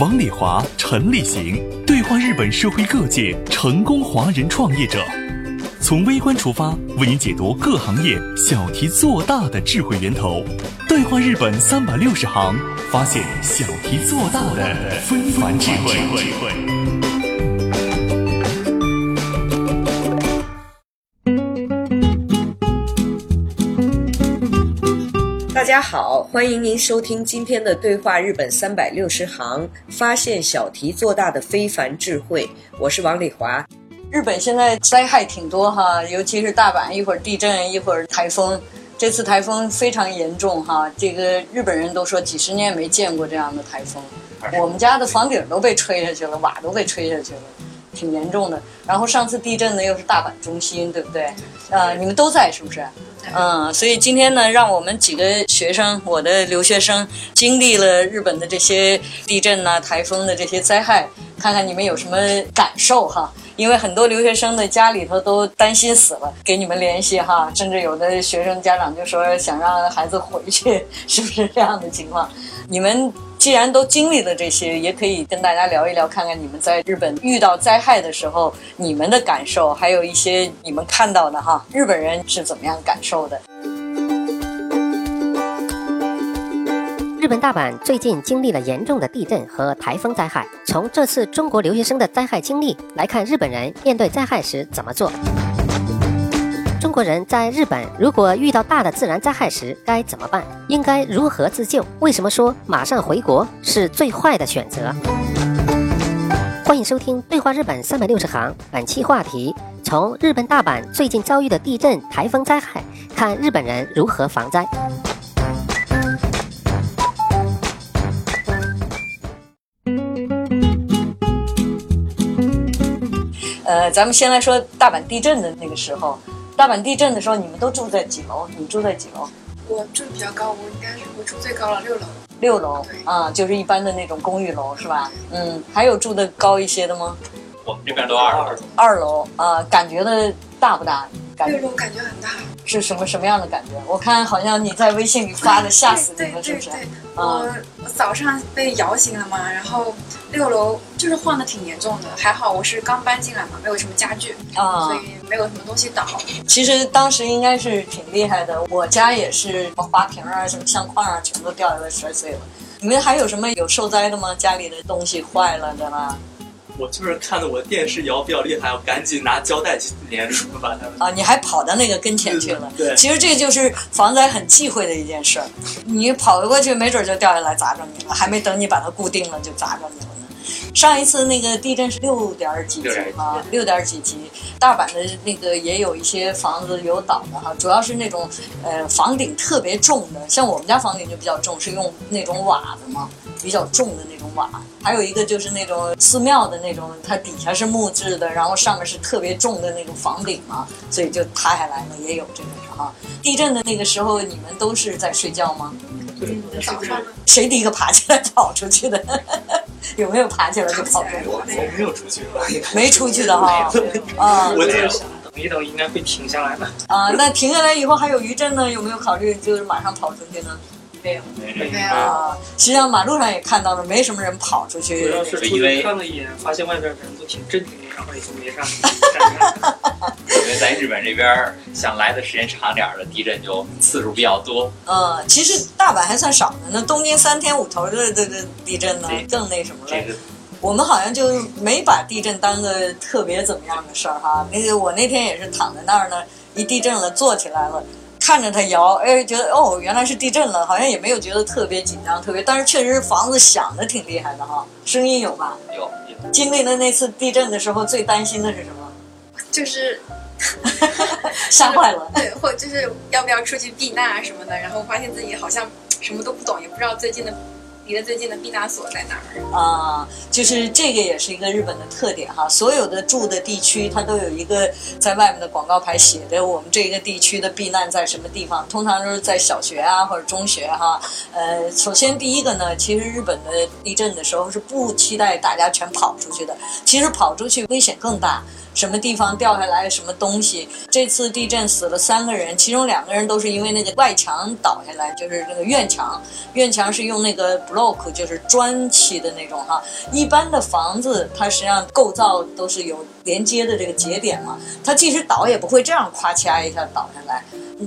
王礼华、陈立行对话日本社会各界成功华人创业者，从微观出发，为您解读各行业小题做大的智慧源头。对话日本360行，发现小题做大的纷繁智慧。大家好，欢迎您收听今天的对话日本360行，发现小题做大的非凡智慧。我是王礼华。日本现在灾害挺多哈，尤其是大阪，一会儿地震，一会儿台风。这次台风非常严重哈，这个日本人都说几10年没见过这样的台风。我们家的房顶都被吹下去了，瓦都被吹下去了，挺严重的。然后上次地震呢又是大阪中心，对不对？你们都在是不是？嗯，所以今天呢，让我们几个学生，我的留学生，经历了日本的这些地震啊、台风的这些灾害，看看你们有什么感受哈。因为很多留学生的家里头都担心死了，给你们联系哈，甚至有的学生家长就说想让孩子回去，是不是这样的情况？你们既然都经历了这些，也可以跟大家聊一聊，看看你们在日本遇到灾害的时候你们的感受，还有一些你们看到的哈，日本人是怎么样感受的。日本大阪最近经历了严重的地震和台风灾害。从这次中国留学生的灾害经历来看，日本人面对灾害时怎么做？中国人在日本如果遇到大的自然灾害时该怎么办？应该如何自救？为什么说马上回国是最坏的选择？欢迎收听对话日本360行，本期话题：从日本大阪最近遭遇的地震、台风灾害，看日本人如何防灾。咱们先来说大阪地震的那个时候。大阪地震的时候，你们都住在几楼？你住在几楼？我住比较高，我应该是我住最高了，6楼。6楼啊，就是一般的那种公寓楼是吧？嗯，还有住的高一些的吗？我一般都2楼。2楼啊，感觉的大不大？6楼感觉很大。是什么样的感觉？我看好像你在微信里发的，吓死你了，是不是？我早上被摇醒了嘛，然后6楼就是晃得挺严重的，还好我是刚搬进来嘛，没有什么家具啊，所以没有什么东西倒。其实当时应该是挺厉害的，我家也是什么花瓶啊、什么相框啊，全都掉下来摔碎了。你们还有什么有受灾的吗？家里的东西坏了的啦？我就是看到我电视摇比较厉害，我赶紧拿胶带去粘住把它们。啊，你还跑到那个跟前去了？对，其实这就是防灾很忌讳的一件事儿。你跑过去，没准就掉下来砸着你了，还没等你把它固定了，就砸着你了呢。上一次那个地震是6点几级啊，6点几级。大阪的那个也有一些房子有倒的哈，主要是那种房顶特别重的，像我们家房顶就比较重，是用那种瓦的嘛，比较重的那种瓦。还有一个就是那种寺庙的那种，它底下是木质的，然后上面是特别重的那种房顶嘛，所以就塌下来了，也有这种啊。地震的那个时候，你们都是在睡觉吗？谁第一个爬起来跑出去的？有没有爬起来就跑出去？我没有出去的，没出去的哈。啊，我这想等一等应该会停下来的。啊，那停下来以后还有余震呢，有没有考虑就是马上跑出去呢？没有啊，实际上马路上也看到了，没什么人跑出去。主要是因为看了一眼，发现外边人都挺镇定的，然后也就没上去。因为在日本这边，想来的时间长点的地震就次数比较多。其实大阪还算少的，那东京3天5头的这个地震呢，更那什么了。我们好像就没把地震当个特别怎么样的事儿哈。那个我那天也是躺在那儿呢，一地震了坐起来了。看着它摇，哎，觉得哦，原来是地震了，好像也没有觉得特别紧张，但是确实房子响得挺厉害的哈，声音有吧？有。经历了那次地震的时候，最担心的是什么？就是吓坏了，对，或就是要不要出去避难啊什么的，然后发现自己好像什么都不懂，也不知道最近的离得最近的避难所在哪儿啊？就是这个也是一个日本的特点哈，所有的住的地区它都有一个在外面的广告牌写的我们这个地区的避难在什么地方，通常都是在小学啊或者中学哈。首先第一个呢，其实日本的地震的时候是不期待大家全跑出去的，其实跑出去危险更大，什么地方掉下来什么东西。这次地震死了3个人，其中2个人都是因为那个外墙倒下来，就是这个院墙是用那个 block 就是砖砌的那种哈。一般的房子它实际上构造都是有连接的这个节点嘛，它即使倒也不会这样夸嚓一下倒下来。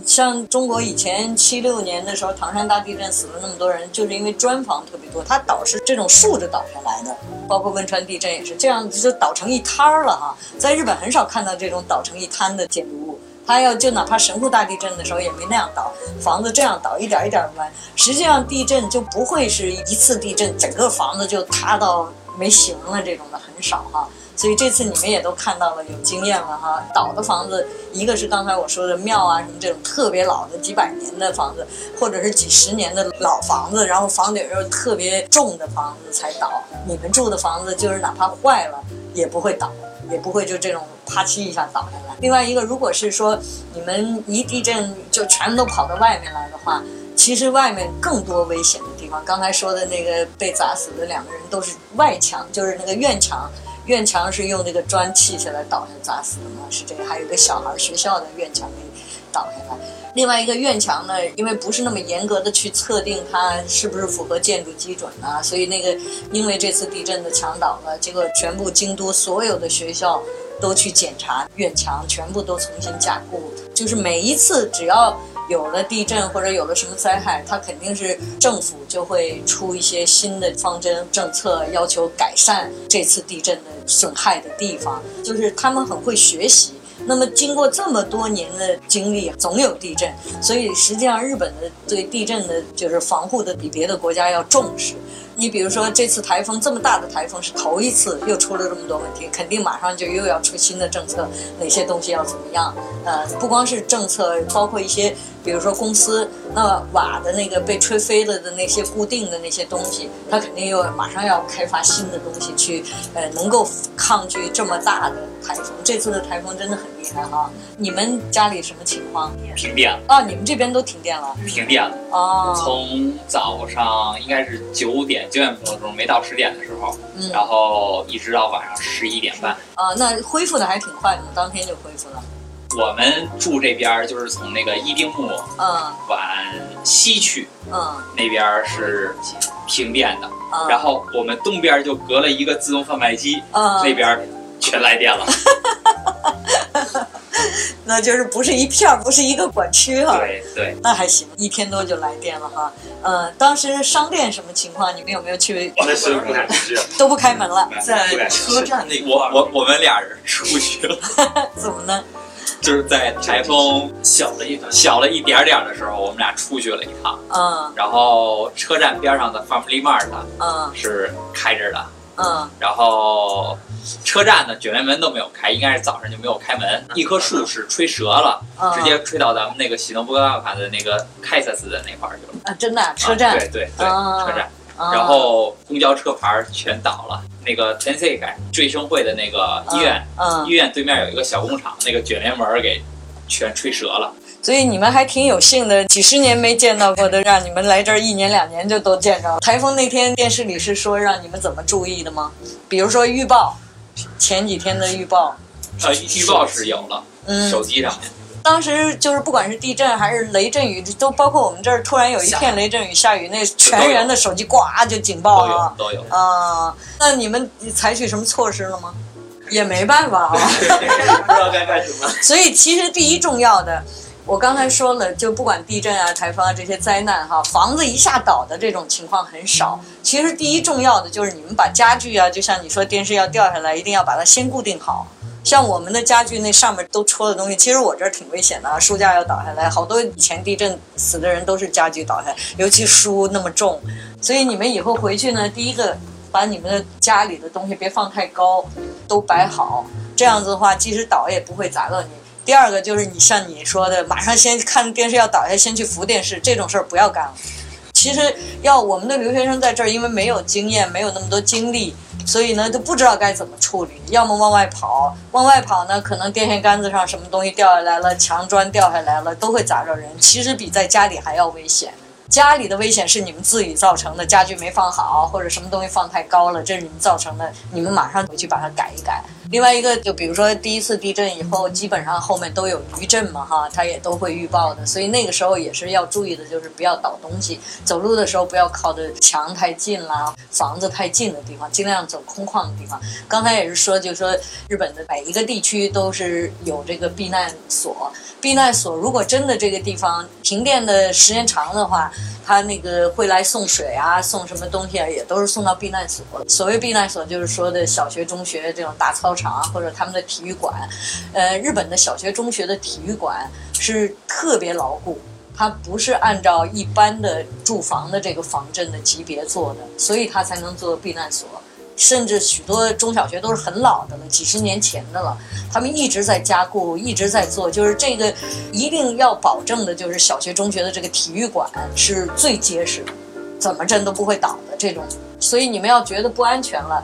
像中国以前76年的时候唐山大地震死了那么多人，就是因为砖房特别多，它倒是这种竖着倒下来的，包括汶川地震也是这样，就倒成一摊了哈。在日本很少看到这种倒成一摊的建筑物，它要就哪怕神户大地震的时候也没那样倒，房子这样倒一点一点弯。实际上地震就不会是一次地震整个房子就塌到没形了，这种的很少哈。所以这次你们也都看到了，有经验了哈。倒的房子，一个是刚才我说的庙啊什么这种特别老的几百年的房子，或者是几十年的老房子，然后房顶又特别重的房子才倒。你们住的房子就是哪怕坏了也不会倒，也不会就这种啪叽一下倒下来。另外一个，如果是说你们一地震就全都跑到外面来的话，其实外面更多危险的地方。刚才说的那个被砸死的2个人都是外墙，就是那个院墙是用那个砖砌起来倒下砸死的嘛，是这个。还有一个小孩学校的院墙给倒下来。另外一个院墙呢，因为不是那么严格的去测定它是不是符合建筑基准啊，所以那个因为这次地震的墙倒了，结果全部京都所有的学校都去检查院墙，全部都重新加固。就是每一次只要有了地震或者有了什么灾害，它肯定是政府就会出一些新的方针政策，要求改善这次地震的损害的地方，就是他们很会学习。那么经过这么多年的经历，总有地震，所以实际上日本的对地震的就是防护的比别的国家要重视。你比如说这次台风，这么大的台风是头一次，又出了这么多问题，肯定马上就又要出新的政策，哪些东西要怎么样。不光是政策，包括一些比如说公司那瓦的那个被吹飞了的那些固定的那些东西，它肯定又马上要开发新的东西去能够抗拒这么大的台风。这次的台风真的很厉害哈。你们家里什么情况？停电啊！你们这边都停电了？停电了啊！从早上应该是9点多钟没到10点的时候，然后一直到晚上11点半啊。那恢复的还挺快的，当天就恢复了。我们住这边就是从那个伊丁木往西去，那边是停电的，然后我们东边就隔了一个自动贩卖机，那边全来电了。那就是不是一片，不是一个管区哈。对对，那还行，1天多就来电了哈。当时商店什么情况？你们有没有去？我们都不开门了，在车站那我们俩人出去了。怎么呢？就是在台风小了一点点的时候，我们俩出去了一趟。然后车站边上的 Family Mart 是开着的。然后车站的卷帘门都没有开，应该是早上就没有开门。一棵树是吹折了，直接吹到咱们那个喜能波干法的那个凯瑟斯的那块儿去了。啊，真的啊？车站？对对对，车站。然后公交车牌全倒了，那个天塞改追生会的那个医院对面有一个小工厂，那个卷帘门给全吹折了。所以你们还挺有幸的，几十年没见到过的，让你们来这儿1年2年就都见着了。台风那天电视里是说让你们怎么注意的吗？比如说预报，前几天的预报，预报是有了，手机上。当时就是不管是地震还是雷阵雨，都包括我们这儿突然有一片雷阵雨下雨，那全员的手机呱就警报了，都有啊。那你们采取什么措施了吗？也没办法啊，不知道该干什么。所以其实第一重要的，我刚才说了，就不管地震啊、台风啊这些灾难哈，房子一下倒的这种情况很少。其实第一重要的就是你们把家具啊，就像你说电视要掉下来，一定要把它先固定好。像我们的家具那上面都戳的东西，其实我这儿挺危险的啊，书架要倒下来，好多以前地震死的人都是家具倒下来，尤其书那么重。所以你们以后回去呢，第一个把你们的家里的东西别放太高，都摆好，这样子的话即使倒也不会砸到你。第二个就是你像你说的，马上先看电视要倒下，先去扶电视，这种事儿不要干了。其实要我们的留学生在这儿，因为没有经验，没有那么多精力，所以呢就不知道该怎么处理，要么往外跑，往外跑呢可能电线杆子上什么东西掉下来了，墙砖掉下来了，都会砸着人，其实比在家里还要危险。家里的危险是你们自己造成的，家具没放好或者什么东西放太高了，这是你们造成的，你们马上回去把它改一改。另外一个就比如说第一次地震以后，基本上后面都有余震嘛哈，它也都会预报的，所以那个时候也是要注意的，就是不要倒东西，走路的时候不要靠着墙太近啦，房子太近的地方，尽量走空旷的地方。刚才也是说，就是说日本的每一个地区都是有这个避难所，避难所如果真的这个地方停电的时间长的话，他那个会来送水啊，送什么东西啊，也都是送到避难所。所谓避难所就是说的小学中学这种大操场，或者他们的体育馆。日本的小学中学的体育馆是特别牢固，它不是按照一般的住房的这个防震的级别做的，所以它才能做避难所。甚至许多中小学都是很老的了，几十年前的了，他们一直在加固，一直在做，就是这个一定要保证的，就是小学中学的这个体育馆是最结实的，怎么震都不会倒的这种。所以你们要觉得不安全了，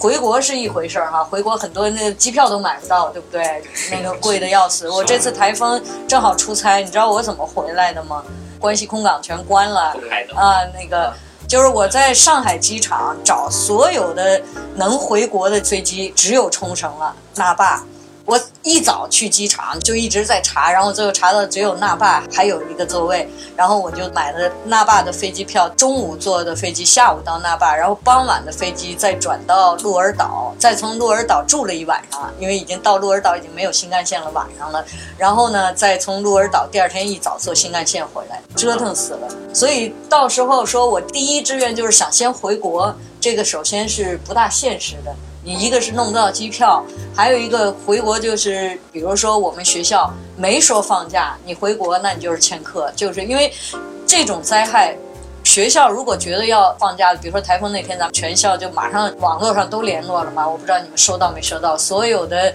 回国是一回事儿哈，回国很多那机票都买不到，对不对？那个贵的要死。我这次台风正好出差，你知道我怎么回来的吗？关西空港全关了啊，那个就是我在上海机场找所有的能回国的飞机，只有冲绳了，那霸。我一早去机场就一直在查，然后最后查到只有那霸还有一个座位，然后我就买了那霸的飞机票，中午坐的飞机，下午到那霸，然后傍晚的飞机再转到鹿儿岛，再从鹿儿岛住了一晚上，因为已经到鹿儿岛已经没有新干线了，晚上了，然后呢再从鹿儿岛第二天一早坐新干线回来，折腾死了。所以到时候说我第一志愿就是想先回国，这个首先是不大现实的。你一个是弄不到机票，还有一个回国就是比如说我们学校没说放假，你回国那你就是欠课，就是因为这种灾害，学校如果觉得要放假，比如说台风那天咱们全校就马上网络上都联络了嘛，我不知道你们收到没收到，所有的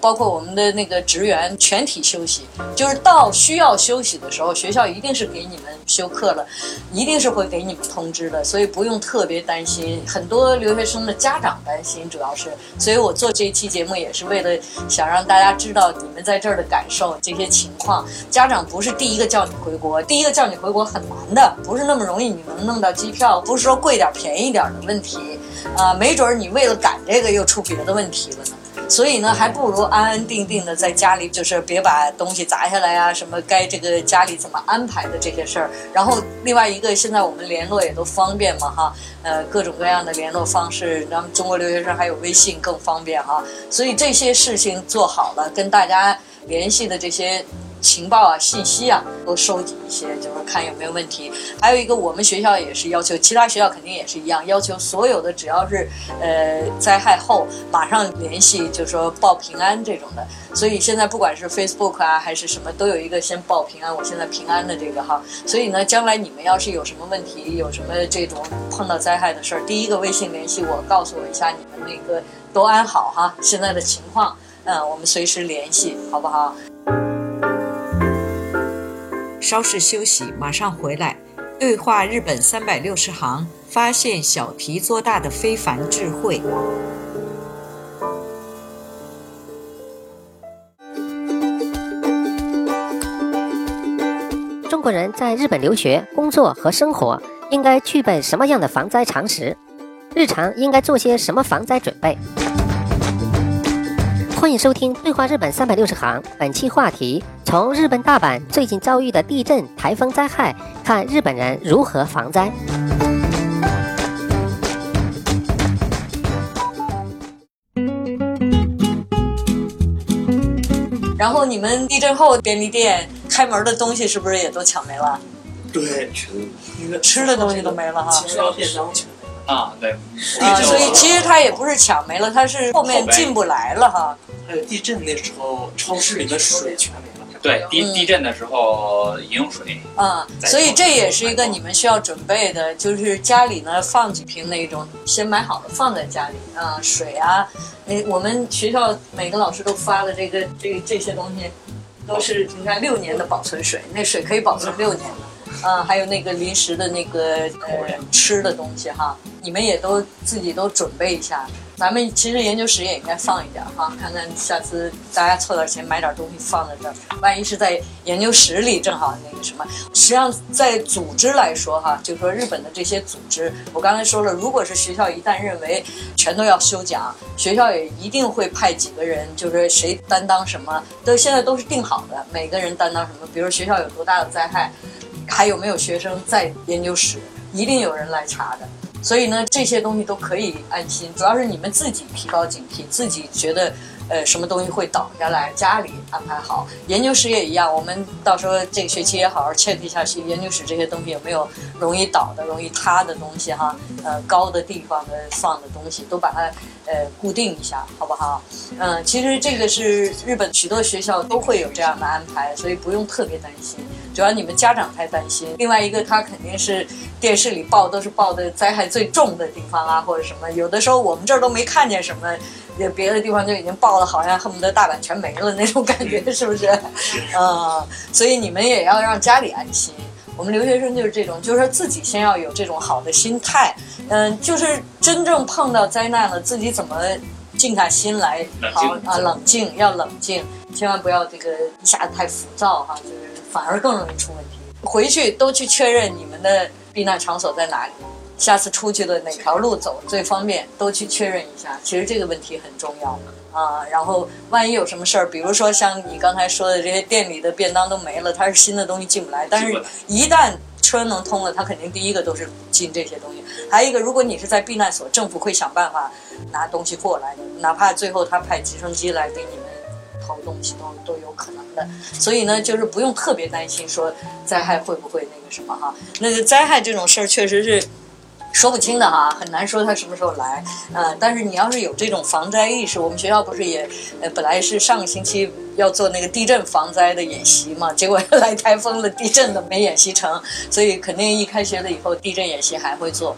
包括我们的那个职员全体休息，就是到需要休息的时候学校一定是给你们休课了，一定是会给你们通知的，所以不用特别担心。很多留学生的家长担心，主要是，所以我做这一期节目也是为了想让大家知道你们在这儿的感受，这些情况家长不是第一个叫你回国，第一个叫你回国很难的，不是那么容易你能弄到机票，不是说贵点便宜点的问题啊，没准你为了赶这个又出别的问题了呢。所以呢，还不如安安定定的在家里，就是别把东西砸下来啊，什么该这个家里怎么安排的这些事儿。然后另外一个，现在我们联络也都方便嘛哈，各种各样的联络方式，咱们中国留学生还有微信更方便哈。所以这些事情做好了，跟大家联系的这些情报啊、信息啊，都收集一些，就是看有没有问题。还有一个，我们学校也是要求，其他学校肯定也是一样，要求所有的只要是灾害后马上联系，就是说报平安这种的。所以现在不管是 Facebook 啊还是什么，都有一个先报平安，我现在平安的这个哈。所以呢，将来你们要是有什么问题，有什么这种碰到灾害的事儿，第一个微信联系我，告诉我一下你们那个都安好哈，现在的情况，我们随时联系，好不好？稍事休息，马上回来。对话日本360行，发现小题做大的非凡智慧。中国人在日本留学、工作和生活，应该具备什么样的防灾常识？日常应该做些什么防灾准备？欢迎收听对话日本360行，本期话题：从日本大阪最近遭遇的地震、台风灾害，看日本人如何防灾。然后你们地震后便利店开门的东西是不是也都抢没了？对，吃的东西都没了哈。其实要便当全啊，对啊，所以其实他也不是抢没了，他是后面进不来了哈。还有地震那时候，超市里的水全没了。对，地震的时候饮用水啊，所以这也是一个你们需要准备的，就是家里呢放几瓶那种先买好的放在家里啊，水啊，我们学校每个老师都发的这些东西，都是你看6年的保存水，那水可以保存6年的。还有那个临时的那个吃的东西哈，你们也都自己都准备一下。咱们其实研究室也应该放一点哈，看看下次大家凑点钱买点东西放在这儿，万一是在研究室里正好那个什么。实际上在组织来说哈，就是说日本的这些组织，我刚才说了，如果是学校一旦认为全都要休奖，学校也一定会派几个人，就是谁担当什么，都现在都是定好的，每个人担当什么，比如学校有多大的灾害，还有没有学生在研究室，一定有人来查的。所以呢，这些东西都可以安心，主要是你们自己提高警惕，自己觉得什么东西会倒下来，家里安排好。研究室也一样，我们到时候这个学期也好好 check 一下研究室这些东西有没有容易倒的、容易塌的东西哈，高的地方的放的东西都把它固定一下，好不好？其实这个是日本许多学校都会有这样的安排，所以不用特别担心。主要你们家长太担心，另外一个他肯定是电视里报都是报的灾害最重的地方啊，或者什么，有的时候我们这儿都没看见什么，别的地方就已经报了，好像恨不得大阪全没了那种感觉，是不是？所以你们也要让家里安心。我们留学生就是这种，就是说自己先要有这种好的心态，就是真正碰到灾难了，自己怎么静下心来，好啊，冷静，要冷静，千万不要这个一下子太浮躁哈，就是。反而更容易出问题。回去都去确认你们的避难场所在哪里，下次出去的哪条路走最方便，都去确认一下。其实这个问题很重要啊。然后万一有什么事儿，比如说像你刚才说的，这些店里的便当都没了，它是新的东西进不来，但是一旦车能通了，它肯定第一个都是进这些东西。还有一个，如果你是在避难所，政府会想办法拿东西过来，哪怕最后他派直升机来给你们好东西都有可能的，所以呢，就是不用特别担心说灾害会不会那个什么哈。那个灾害这种事儿确实是说不清的哈，很难说它什么时候来。但是你要是有这种防灾意识，我们学校不是也本来是上个星期要做那个地震防灾的演习嘛，结果来台风了，地震了没演习成，所以肯定一开学了以后地震演习还会做，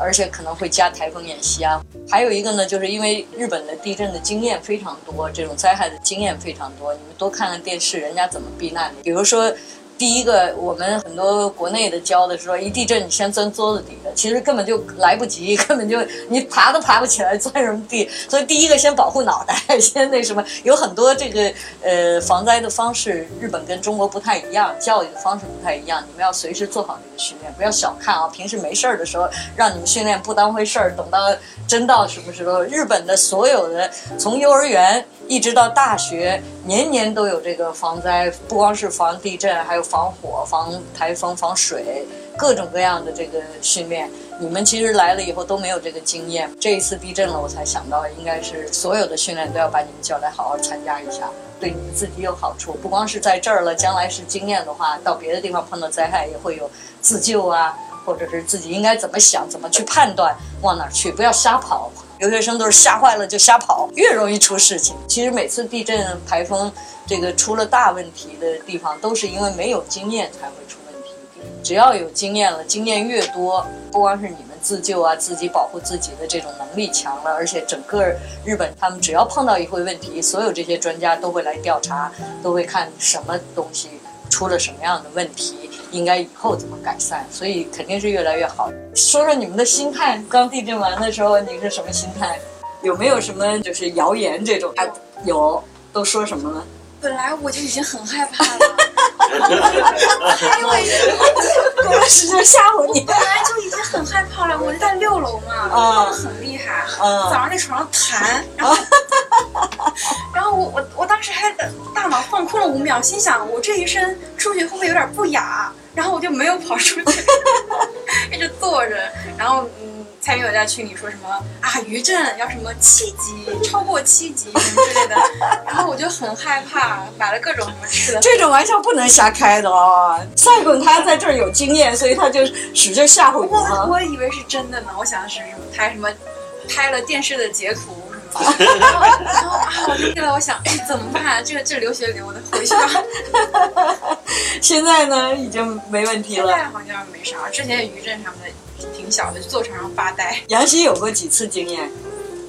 而且可能会加台风演习啊。还有一个呢，就是因为日本的地震的经验非常多，这种灾害的经验非常多，你们多看看电视人家怎么避难的。比如说第一个，我们很多国内的教的是说，一地震你先钻桌子底的，其实根本就来不及，根本就你爬都爬不起来，钻什么地？所以第一个先保护脑袋，先那什么。有很多这个防灾的方式，日本跟中国不太一样，教育的方式不太一样，你们要随时做好这个训练，不要小看啊。平时没事儿的时候让你们训练不当回事儿，等到真到什么时候，日本的所有的从幼儿园一直到大学，年年都有这个防灾，不光是防地震，还有防火、防台风、防水，各种各样的这个训练。你们其实来了以后都没有这个经验，这一次地震了，我才想到应该是所有的训练都要把你们叫来好好参加一下，对你们自己有好处。不光是在这儿了，将来是经验的话，到别的地方碰到灾害也会有自救啊，或者是自己应该怎么想、怎么去判断往哪儿去，不要瞎跑。留学生都是吓坏了就瞎跑，越容易出事情。其实每次地震、台风这个出了大问题的地方，都是因为没有经验才会出问题。只要有经验了，经验越多，不光是你们自救啊、自己保护自己的这种能力强了，而且整个日本他们只要碰到一回问题，所有这些专家都会来调查，都会看什么东西出了什么样的问题，应该以后怎么改善，所以肯定是越来越好。说说你们的心态，刚地震完的时候你是什么心态？有没有什么就是谣言这种？有，都说什么了？本来我就已经很害怕了，因为我当时就吓唬你，本来就已经很害怕了。我在6楼嘛，晃得很厉害，早上在床上弹，然后我当时还大脑放空了5秒，心想我这一身出去会不会有点不雅，然后我就没有跑出去，一直坐着。然后蔡明友在群里说什么啊，余震要什么7级，超过7级什么之类的，然后我就很害怕，买了各种什么吃的。这种玩笑不能瞎开的哦。赛滚他在这儿有经验，所以他就使劲吓唬你了。我以为是真的呢，我想的是什么拍了电视的截图。然后啊，我就给我想，怎么办、啊？这留学留的回去吧。现在呢，已经没问题了。现在好像没啥，之前余震啥的挺小的，就坐床上发呆。杨希有过几次经验？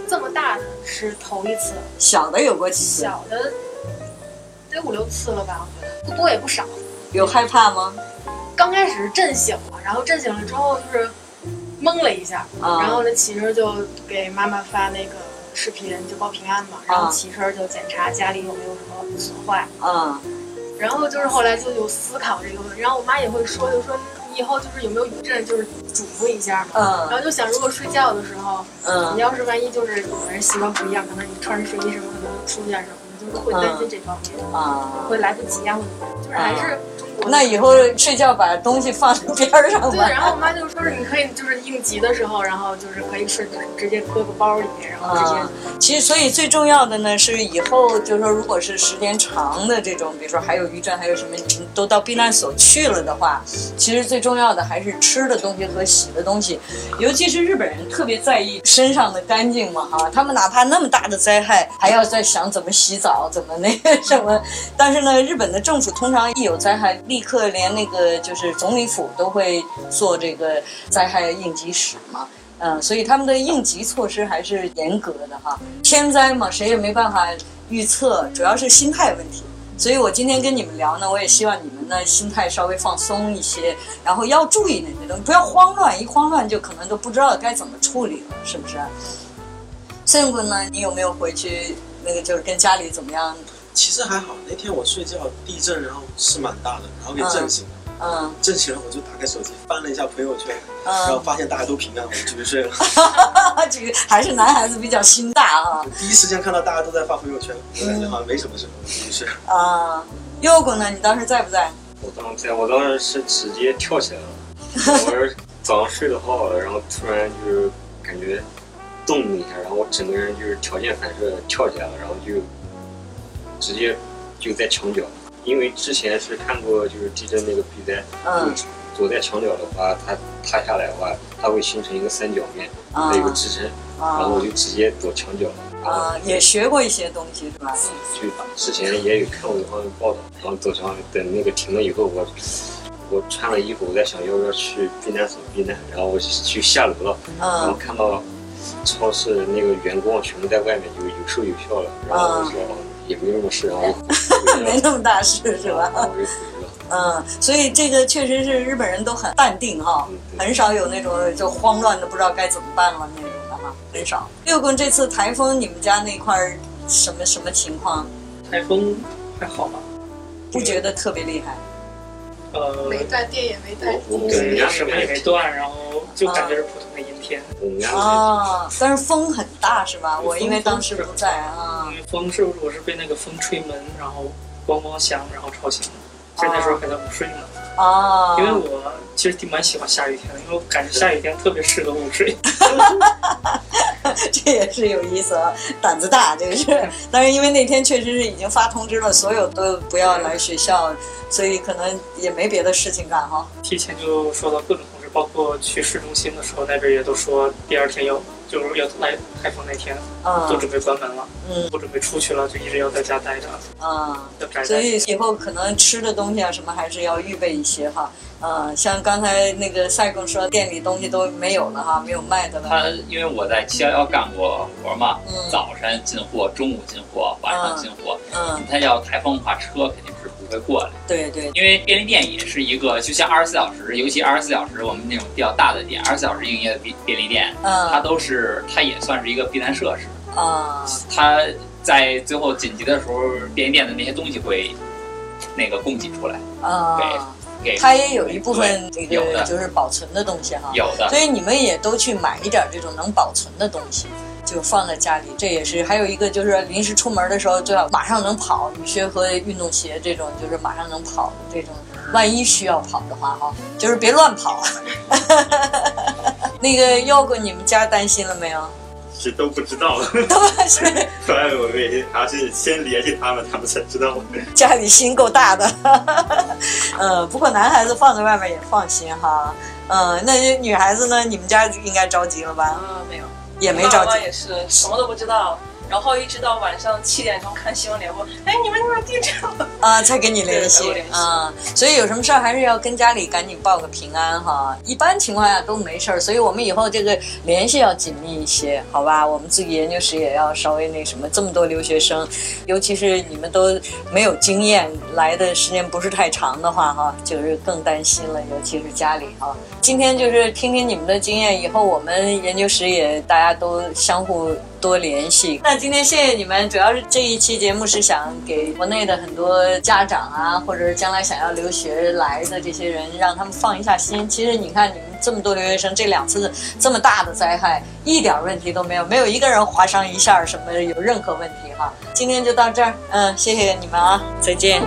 这么大的是头一次。小的有过几次？小的得5、6次了吧，我觉得不多也不少。有害怕吗？刚开始震醒了，然后震醒了之后就是懵了一下，然后呢起身就给妈妈发那个视频，就报平安嘛，然后起身就检查家里有没有什么损坏，嗯，然后就是后来就有思考这个问题，然后我妈也会说，就说以后就是有没有余震，就是嘱咐一下，嗯，然后就想如果睡觉的时候，嗯，你要是万一就是有人习惯不一样，可能你穿着睡衣什么可能出现什么。就是会担心这方面啊，会来不及呀，就是还是中国。那以后睡觉把东西放在边上吧。对，然后我妈就说是你可以就是应急的时候，然后就是可以顺直接搁个包里面，然后直接。其实，所以最重要的呢是以后就是说，如果是时间长的这种，比如说还有余震，还有什么都到避难所去了的话，其实最重要的还是吃的东西和洗的东西，尤其是日本人特别在意身上的干净嘛哈，他们哪怕那么大的灾害，还要再想怎么洗澡。怎么那个什么？但是呢，日本的政府通常一有灾害，立刻连那个就是总理府都会做这个灾害应急室嘛，嗯，所以他们的应急措施还是严格的哈。天灾嘛，谁也没办法预测，主要是心态问题。所以我今天跟你们聊呢，我也希望你们呢心态稍微放松一些，然后要注意哪些东西，不要慌乱，一慌乱就可能都不知道该怎么处理了，是不是？胜哥呢，你有没有回去？那个就是跟家里怎么样？其实还好，那天我睡觉地震，然后是蛮大的，然后给震醒了。嗯，震醒了我就打开手机翻了一下朋友圈，然后发现大家都平安，我就去睡了。这个还是男孩子比较心大啊。第一时间看到大家都在发朋友圈，我感觉好像没什么事，我就去睡了。啊，佑果呢？你当时在不在？我当时在，我当时是直接跳起来了。我是早上睡得好好的，然后突然就是感觉。动了一下，然后我整个人就是条件反射跳起来了，然后就直接就在墙角，因为之前是看过就是地震那个比赛，嗯，躲在墙角的话，它塌下来的话，它会形成一个三角面的一个支撑，然后我就直接躲墙角了。啊，也学过一些东西是吧？就之前也有看过一方面报道，然后躲上等那个停了以后，我穿了衣服，我在想要不要去避难所避难，然后我去下楼了，然后看到。超市那个员工全部在外面就有说有笑了，然后我说也没那么事，然后没那么大事是吧？嗯，所以这个确实是日本人都很淡定哈，很少有那种就慌乱的不知道该怎么办了那种的哈，很少。六棍这次台风你们家那块什么情况？台风还好吧？不觉得特别厉害？没断电也没断，我们家什么也没断，然后就感觉是普通的阴天。我们家啊，但是风很大是吧？我因为当时不在啊。风是我是被那个风吹门，然后咣咣响，然后吵醒了。所以那时候还在午睡呢。啊。因为我其实挺蛮喜欢下雨天的，因为我感觉下雨天特别适合午睡。这也是有意思啊，胆子大这个是。但是因为那天确实是已经发通知了，所有都不要来学校，所以可能也没别的事情干哈。提前就收到各种通知，包括去市中心的时候，那边也都说第二天要来台风那天，都准备关门了，不准备出去了，就一直要在家待着。所以以后可能吃的东西啊什么还是要预备一些哈。像刚才那个赛公说店里东西都没有了哈，没有卖的了。他因为我在711干过活嘛，早晨进货，中午进货，晚上进货，他要台风的话，车肯定是不会过来。对对，因为便利店也是一个，就像24小时，尤其24小时我们那种比较大的店，24小时营业的便利店，它都是它也算是一个避难设施啊。它在最后紧急的时候，便利店的那些东西会那个供给出来啊。对。它也有一部分这个就是保存的东西哈，有的，所以你们也都去买一点这种能保存的东西，就放在家里。这也是还有一个就是临时出门的时候最好马上能跑，雨靴和运动鞋这种就是马上能跑的这种，万一需要跑的话哈，就是别乱跑。那个耀哥，你们家担心了没有？是都不知道了，后来我每天还是先联系他们，他们才知道。家里心够大的，不过男孩子放在外面也放心哈，那女孩子呢？你们家应该着急了吧？没有，也没着急，也是什么都不知道，然后一直到晚上7点钟看新闻联播，哎，你们那边地震了啊，才给你联系啊。所以有什么事儿还是要跟家里赶紧报个平安哈。一般情况下都没事儿，所以我们以后这个联系要紧密一些，好吧？我们自己研究室也要稍微那什么。这么多留学生，尤其是你们都没有经验，来的时间不是太长的话哈，就是更担心了，尤其是家里哈。今天就是听听你们的经验，以后我们研究室也大家都相互多联系。那今天谢谢你们，主要是这一期节目是想给国内的很多家长啊，或者是将来想要留学来的这些人，让他们放一下心。其实你看你们这么多留学生，这2次这么大的灾害一点问题都没有，没有一个人划伤一下什么有任何问题哈。今天就到这儿，谢谢你们啊，再见。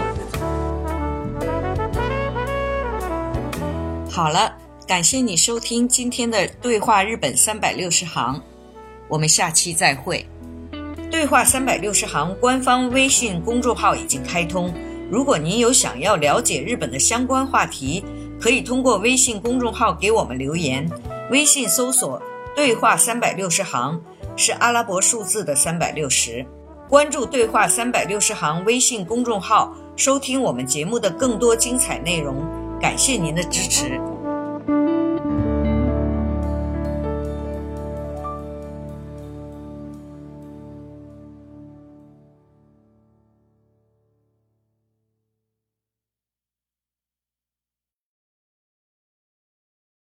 好了，感谢你收听今天的对话日本360行，我们下期再会。对话360行官方微信公众号已经开通，如果您有想要了解日本的相关话题，可以通过微信公众号给我们留言，微信搜索对话360行，是阿拉伯数字的360。关注对话360行微信公众号，收听我们节目的更多精彩内容。感谢您的支持。